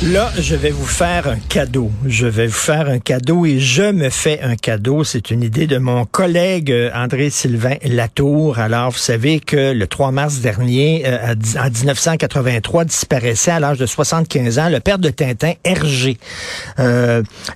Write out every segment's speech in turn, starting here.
Là, je vais vous faire un cadeau. Et je me fais un cadeau. C'est une idée de mon collègue André-Sylvain Latour. Alors, vous savez que le 3 mars dernier, en 1983, disparaissait à l'âge de 75 ans le père de Tintin, Hergé. Il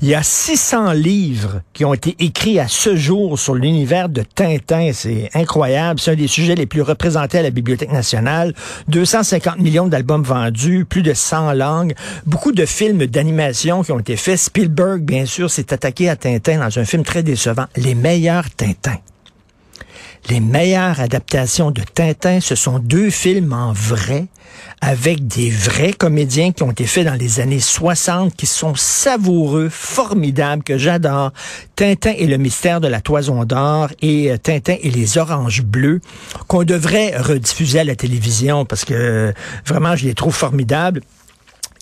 y a 600 livres qui ont été écrits à ce jour sur l'univers de Tintin. C'est incroyable. C'est un des sujets les plus représentés à la Bibliothèque nationale. 250 millions d'albums vendus, plus de 100 langues. Beaucoup de films d'animation qui ont été faits. Spielberg, bien sûr, s'est attaqué à Tintin dans un film très décevant. Les meilleurs Tintins. Les meilleures adaptations de Tintin, ce sont deux films en vrai, avec des vrais comédiens qui ont été faits dans les années 60, qui sont savoureux, formidables, que j'adore. Tintin et le mystère de la Toison d'or et Tintin et les oranges bleues, qu'on devrait rediffuser à la télévision parce que vraiment, je les trouve formidables.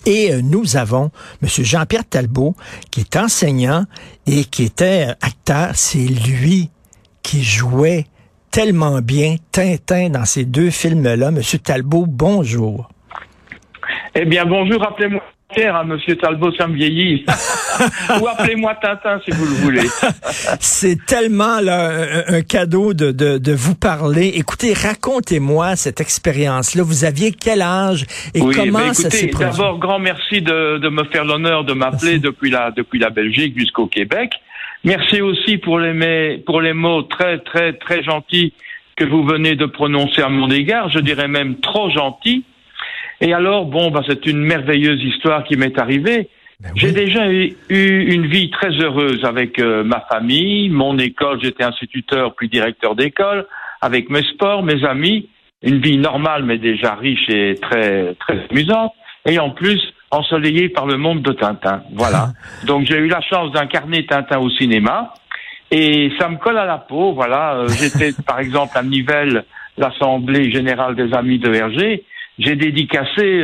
Et nous avons M. Jean-Pierre Talbot, qui est enseignant et qui était acteur. C'est lui qui jouait tellement bien Tintin dans ces deux films-là. M. Talbot, bonjour. Eh bien, bonjour, rappelez-moi. À M. Talbot, ça me vieillit. Ou appelez-moi Tintin, si vous le voulez. C'est tellement là, un cadeau de vous parler. Écoutez, racontez-moi cette expérience-là. Vous aviez quel âge et comment ça s'est produit? D'abord, grand merci de me faire l'honneur de m'appeler depuis la Belgique jusqu'au Québec. Merci aussi pour les mots très, très, très gentils que vous venez de prononcer à mon égard. Je dirais même trop gentils. Et alors, c'est une merveilleuse histoire qui m'est arrivée. Ben oui. J'ai déjà eu une vie très heureuse avec ma famille, mon école, j'étais instituteur puis directeur d'école, avec mes sports, mes amis, une vie normale mais déjà riche et très très amusante, et en plus ensoleillée par le monde de Tintin. Voilà. Donc j'ai eu la chance d'incarner Tintin au cinéma, et ça me colle à la peau, voilà. J'étais par exemple à Nivelles, l'Assemblée générale des amis de Hergé. J'ai dédicacé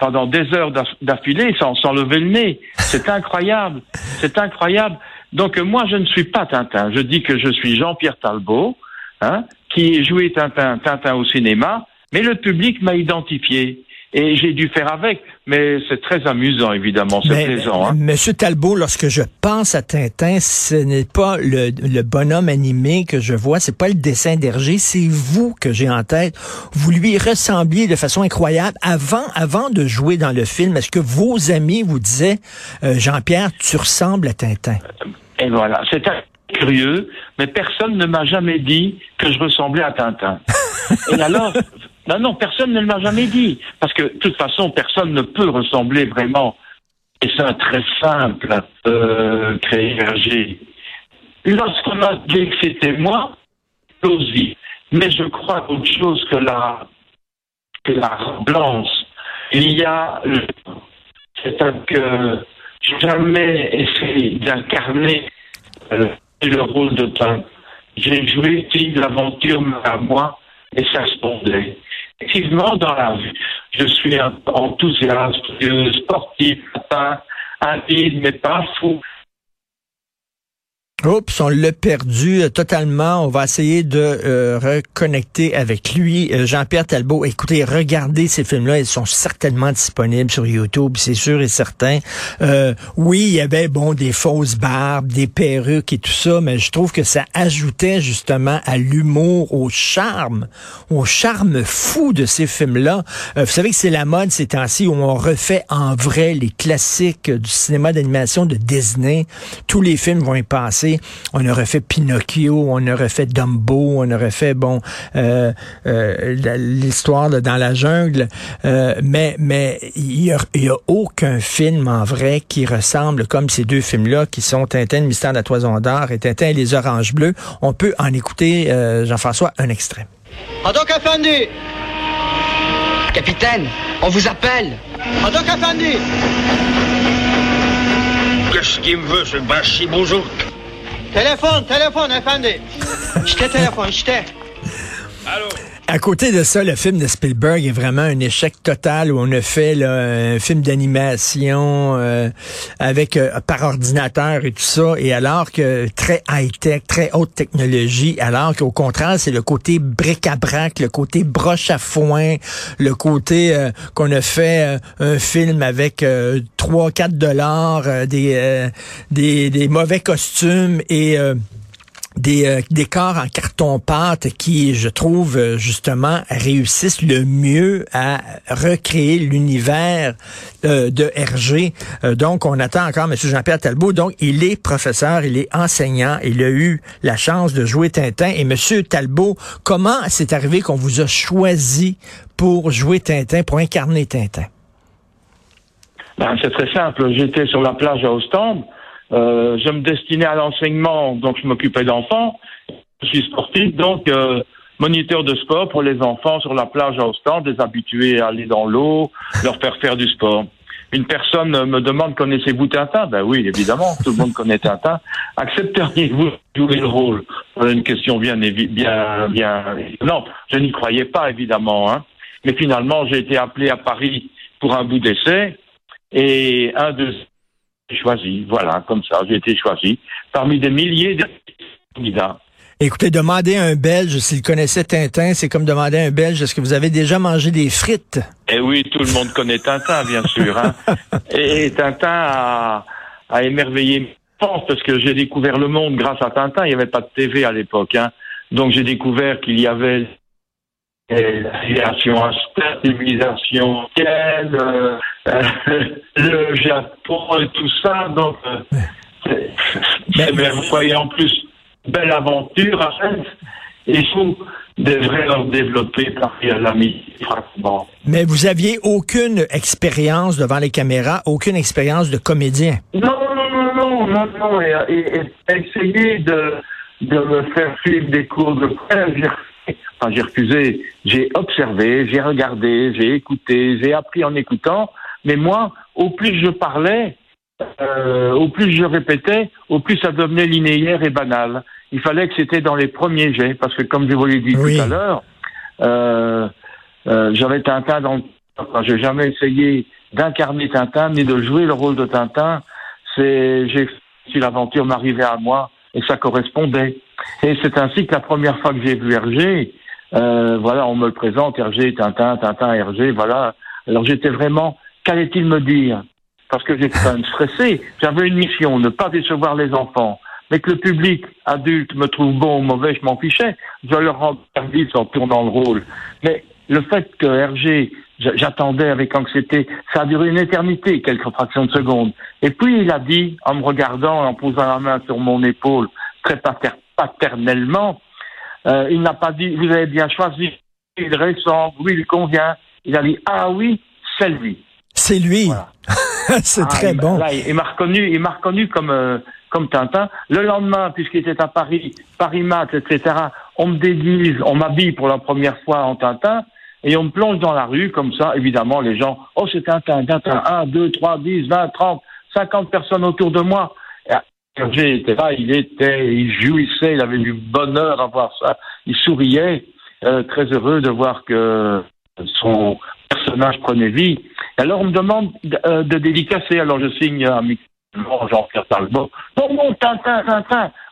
pendant des heures d'affilée sans lever le nez. C'est incroyable, c'est incroyable. Donc moi, je ne suis pas Tintin. Je dis que je suis Jean-Pierre Talbot, hein, qui jouait Tintin au cinéma, mais le public m'a identifié. Et j'ai dû faire avec, mais c'est très amusant, évidemment, c'est plaisant. Hein? Monsieur Talbot, lorsque je pense à Tintin, ce n'est pas le bonhomme animé que je vois, c'est pas le dessin d'Hergé, c'est vous que j'ai en tête. Vous lui ressembliez de façon incroyable. Avant de jouer dans le film, est-ce que vos amis vous disaient « Jean-Pierre, tu ressembles à Tintin ». Et voilà, c'est curieux, mais personne ne m'a jamais dit que je ressemblais à Tintin. Et alors... Non, personne ne m'a jamais dit. Parce que, de toute façon, personne ne peut ressembler vraiment. Et c'est un très simple créé Hergé. Lorsqu'on m'a dit que c'était moi, aussi. Mais je crois qu'autre chose que la ressemblance, il y a... C'est-à-dire que je n'ai jamais essayé d'incarner le rôle de Tintin. J'ai joué l'aventure à moi et ça se fondait. Effectivement, dans la vie, je suis un enthousiaste, sportif, habile, mais pas fou. Oups, on l'a perdu totalement. On va essayer de reconnecter avec lui. Jean-Pierre Talbot, écoutez, regardez ces films-là. Ils sont certainement disponibles sur YouTube, c'est sûr et certain. Oui, il y avait, des fausses barbes, des perruques et tout ça, mais je trouve que ça ajoutait justement à l'humour, au charme fou de ces films-là. Vous savez que c'est la mode ces temps-ci où on refait en vrai les classiques du cinéma d'animation de Disney. Tous les films vont y passer. On aurait fait Pinocchio, on aurait fait Dumbo, on aurait fait l'histoire dans la jungle, mais il y a aucun film en vrai qui ressemble comme ces deux films-là qui sont Tintin, le mystère de la Toison d'or et Tintin et les oranges bleues. On peut en écouter, Jean-François, un extrait. En tant qu'afandi. Capitaine, on vous appelle. En tant qu'afandi. Qu'est-ce qu'il me veut, ce bachi, bonjour. Téléphone, Effendi. J'étais. Allô? À côté de ça, le film de Spielberg est vraiment un échec total où on a fait là, un film d'animation avec par ordinateur et tout ça, et alors que très high-tech, très haute technologie, alors qu'au contraire, c'est le côté bric-à-brac, le côté broche à foin, le côté qu'on a fait un film avec 3-4 $, des mauvais costumes et des décors en carton-pâte qui, je trouve, justement, réussissent le mieux à recréer l'univers de Hergé. Donc, on attend encore M. Jean-Pierre Talbot. Donc, il est professeur, il est enseignant. Il a eu la chance de jouer Tintin. Et M. Talbot, comment c'est arrivé qu'on vous a choisi pour jouer Tintin, pour incarner Tintin? Ben, c'est très simple. J'étais sur la plage à Ostende. Je me destinais à l'enseignement, donc je m'occupais d'enfants. Je suis sportif, donc moniteur de sport pour les enfants sur la plage à Ostende, les habitués à aller dans l'eau, leur faire faire du sport. Une personne me demande « Connaissez-vous Tintin ?» Ben oui, évidemment, tout le monde connaît Tintin. « Accepteriez-vous de jouer le rôle ?» C'est une question bien... Non, je n'y croyais pas, évidemment. Hein. Mais finalement, j'ai été appelé à Paris pour un bout d'essai, et un de... choisi, voilà, comme ça, j'ai été choisi parmi des milliers de candidats. Écoutez, demander à un Belge s'il connaissait Tintin, c'est comme demander à un Belge est-ce que vous avez déjà mangé des frites? Eh oui, tout le monde connaît Tintin, bien sûr. Hein. Et Tintin a émerveillé mes enfants parce que j'ai découvert le monde grâce à Tintin. Il n'y avait pas de TV à l'époque, hein. Donc j'ai découvert qu'il y avait la civilisation aztèque, la civilisation quelle, le Japon et tout ça, donc mais vous voyez en plus belle aventure à faire. Il faut des vrais leur développer par l'ami, franchement. Mais vous aviez aucune expérience devant les caméras, aucune expérience de comédien. Non. Et essayer de me faire suivre des cours de presse. Enfin, j'ai refusé, j'ai observé, j'ai regardé, j'ai écouté, j'ai appris en écoutant, mais moi, au plus je parlais, au plus je répétais, au plus ça devenait linéaire et banal. Il fallait que c'était dans les premiers jets, parce que comme je vous l'ai dit tout à l'heure, j'avais Tintin dans le... Enfin, j'ai jamais essayé d'incarner Tintin, ni de jouer le rôle de Tintin. Si l'aventure m'arrivait à moi, et ça correspondait. Et c'est ainsi que la première fois que j'ai vu Hergé, voilà, on me le présente, Hergé, Tintin, Tintin, Hergé, voilà. Alors j'étais vraiment, qu'allait-il me dire? Parce que j'étais quand même stressé. J'avais une mission, ne pas décevoir les enfants. Mais que le public adulte me trouve bon ou mauvais, je m'en fichais. Je leur rends service en tournant le rôle. Mais le fait que Hergé, j'attendais avec anxiété, ça a duré une éternité, quelques fractions de secondes. Et puis il a dit, en me regardant, en posant la main sur mon épaule, très paternellement, il n'a pas dit « Vous avez bien choisi, il ressemble, oui, il convient ». Il a dit « Ah oui, c'est lui ». C'est lui, voilà. C'est très bon. Là, il m'a reconnu comme Tintin. Le lendemain, puisqu'il était à Paris, Paris Match, etc., on me déguise, on m'habille pour la première fois en Tintin, et on me plonge dans la rue, comme ça, évidemment, les gens « Oh, c'est Tintin, Tintin, 1, 2, 3, 10, 20, 30, 50 personnes autour de moi ». Hergé était là, il jouissait, il avait du bonheur à voir ça. Il souriait, très heureux de voir que son personnage prenait vie. Alors on me demande de dédicacer, alors je signe amicalement Jean-Pierre Talbot. Bon, mon Tintin.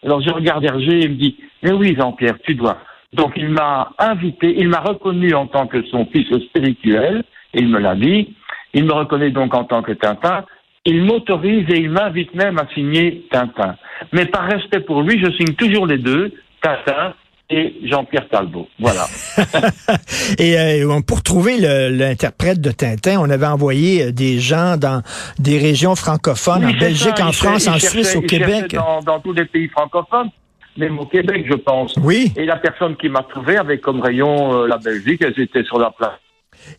Alors je regarde Hergé et il me dit, mais oui Jean-Pierre, tu dois. Donc il m'a invité, il m'a reconnu en tant que son fils spirituel, et il me l'a dit. Il me reconnaît donc en tant que Tintin. Il m'autorise et il m'invite même à signer Tintin. Mais par respect pour lui, je signe toujours les deux, Tintin et Jean-Pierre Talbot. Voilà. Et pour trouver l'interprète de Tintin, on avait envoyé des gens dans des régions francophones, oui, en Belgique, en France, en Suisse, au Québec. Dans tous les pays francophones, même au Québec, je pense. Oui. Et la personne qui m'a trouvé avait comme rayon la Belgique, elles étaient sur la place.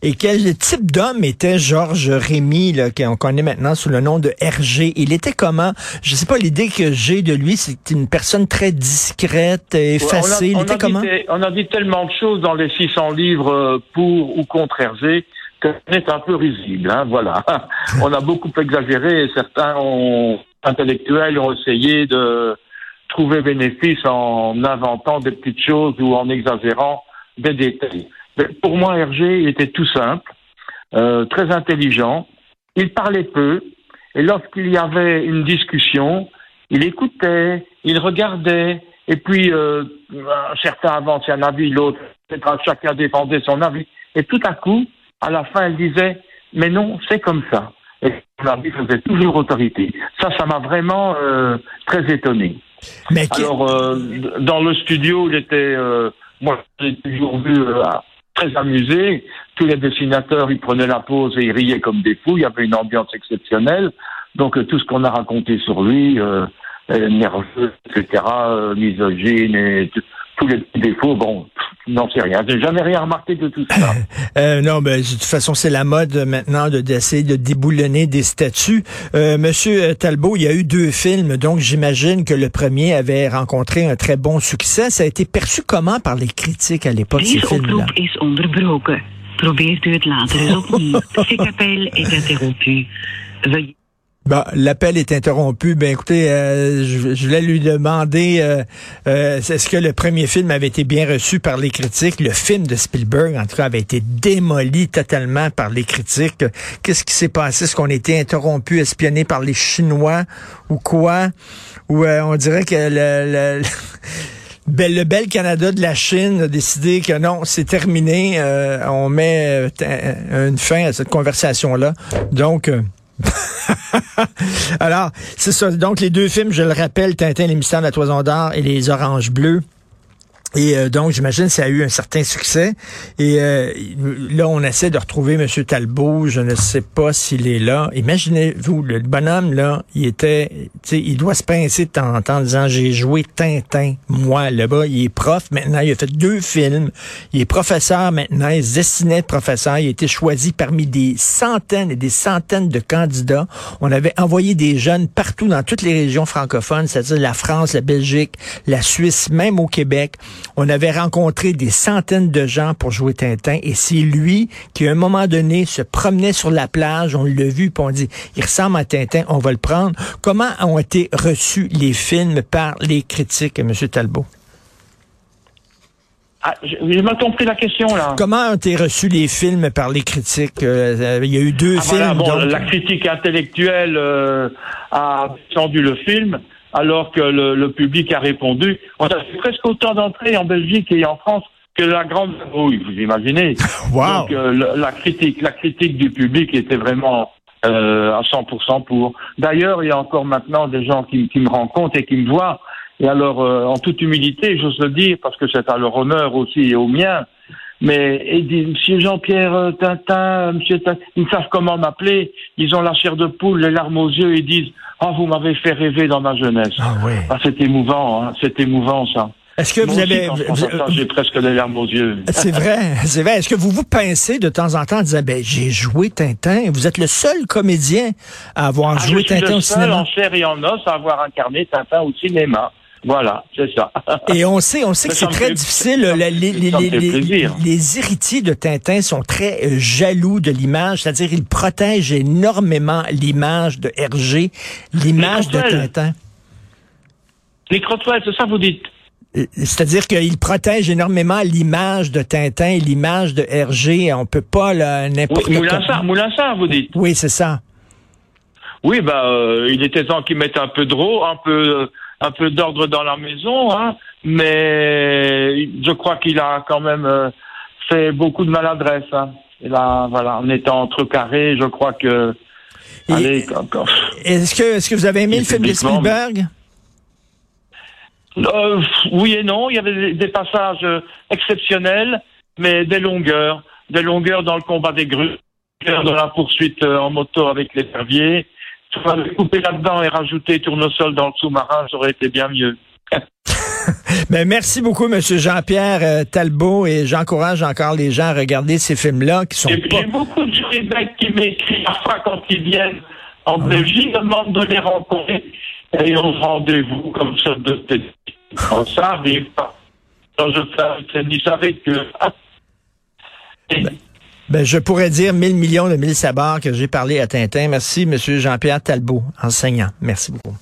Et quel type d'homme était Georges Rémy, qu'on connaît maintenant sous le nom de Hergé? Il était comment? Je sais pas, l'idée que j'ai de lui, c'est une personne très discrète, effacée. Il était comment? On a dit tellement de choses dans les 600 livres pour ou contre Hergé qu'on est un peu risible, hein, voilà. On a beaucoup exagéré et certains intellectuels ont essayé de trouver bénéfice en inventant des petites choses ou en exagérant des détails. Pour moi, Hergé était tout simple, très intelligent, il parlait peu, et lorsqu'il y avait une discussion, il écoutait, il regardait, et puis certains avançaient un avis, l'autre, etc., chacun défendait son avis, et tout à coup, à la fin, il disait « mais non, c'est comme ça ». Et son avis faisait toujours autorité. Ça m'a vraiment très étonné. Mais alors, dans le studio, il était... moi, j'ai toujours vu très amusé. Tous les dessinateurs, ils prenaient la pause et ils riaient comme des fous. Il y avait une ambiance exceptionnelle. Donc, tout ce qu'on a raconté sur lui, nerveux, etc., misogyne et tous les défauts, bon... Non, c'est rien. J'ai jamais rien remarqué de tout ça. Non, mais de toute façon, c'est la mode maintenant d'essayer de déboulonner des statues. Monsieur Talbot, il y a eu 2 films, donc j'imagine que le premier avait rencontré un très bon succès. Ça a été perçu comment par les critiques à l'époque, ces films-là? Bon, l'appel est interrompu. Ben écoutez, je voulais lui demander est-ce que le premier film avait été bien reçu par les critiques? Le film de Spielberg, en tout cas, avait été démoli totalement par les critiques. Qu'est-ce qui s'est passé? Est-ce qu'on était interrompu, espionné par les Chinois ou quoi? Ou on dirait que le bel Canada de la Chine a décidé que non, c'est terminé. On met une fin à cette conversation-là. Donc... Alors, c'est ça. Donc, les 2 films, je le rappelle, Tintin, les mystères de la Toison d'Or et les Oranges Bleues. Et donc, j'imagine ça a eu un certain succès. Et là, on essaie de retrouver M. Talbot. Je ne sais pas s'il est là. Imaginez-vous, le bonhomme, là, il était... Tu sais, il doit se pincer de temps en temps en disant, j'ai joué Tintin, moi, là-bas. Il est prof maintenant. Il a fait 2 films. Il est professeur maintenant. Il se destinait de professeur. Il a été choisi parmi des centaines et des centaines de candidats. On avait envoyé des jeunes partout dans toutes les régions francophones, c'est-à-dire la France, la Belgique, la Suisse, même au Québec. On avait rencontré des centaines de gens pour jouer Tintin, et c'est lui qui, à un moment donné, se promenait sur la plage, on l'a vu, puis on dit, il ressemble à Tintin, on va le prendre. Comment ont été reçus les films par les critiques, M. Talbot? Ah, j'ai mal compris la question, là. Comment ont été reçus les films par les critiques? Il y a eu 2 films. Voilà, bon, donc... La critique intellectuelle a descendu le film... alors que le public a répondu. On a fait presque autant d'entrées en Belgique et en France que la grande vadrouille, vous imaginez. Wow. Donc la critique du public était vraiment à 100% pour. D'ailleurs, il y a encore maintenant des gens qui me rencontrent et qui me voient. Et alors, en toute humilité, j'ose le dire, parce que c'est à leur honneur aussi et au mien, mais ils disent, Monsieur Jean-Pierre Tintin, Monsieur Tintin, ils savent comment m'appeler, ils ont la chair de poule, les larmes aux yeux, ils disent, ah, vous m'avez fait rêver dans ma jeunesse. Ah oui. Ah, c'est émouvant, hein, c'est émouvant ça. Est-ce que vous avez... J'ai presque des larmes aux yeux. C'est vrai, c'est vrai. Est-ce que vous pincez de temps en temps en disant, ben, j'ai joué Tintin, vous êtes le seul comédien à avoir joué Tintin au cinéma? Je suis le seul en chair et en os à avoir incarné Tintin au cinéma. Voilà, c'est ça. Et on sait que c'est très difficile. Les héritiers de Tintin sont très jaloux de l'image, c'est-à-dire ils protègent énormément l'image de Hergé, l'image de Tintin. Les Crotwell, c'est ça que vous dites? C'est-à-dire qu'ils protègent énormément l'image de Tintin et l'image de Hergé. On peut pas n'importe quoi. Moulinsart, vous dites? Oui, c'est ça. Oui, il était temps qu'ils mettent un peu de drôle, un peu d'ordre dans la maison, hein, mais je crois qu'il a quand même fait beaucoup de maladresse. Hein. Et là, voilà, en étant entrecarré, je crois que... Est-ce que vous avez aimé le film de Spielberg? Oui et non. Il y avait des passages exceptionnels, mais des longueurs. Des longueurs dans le combat des grues, dans la poursuite en moto avec les l'épervier. Si on avait coupé là-dedans et rajouté tournesol dans le sous-marin, ça aurait été bien mieux. Merci beaucoup, M. Jean-Pierre Talbot, et j'encourage encore les gens à regarder ces films-là qui sont... J'ai beaucoup de Québec qui m'écrivent parfois quand ils viennent en Belgique, demandent de les rencontrer et on se rendez-vous comme ça de tête. Ça arrive pas. Ils savaient que... Je pourrais dire 1000 millions de mille sabards que j'ai parlé à Tintin. Merci, Monsieur Jean-Pierre Talbot, enseignant. Merci beaucoup.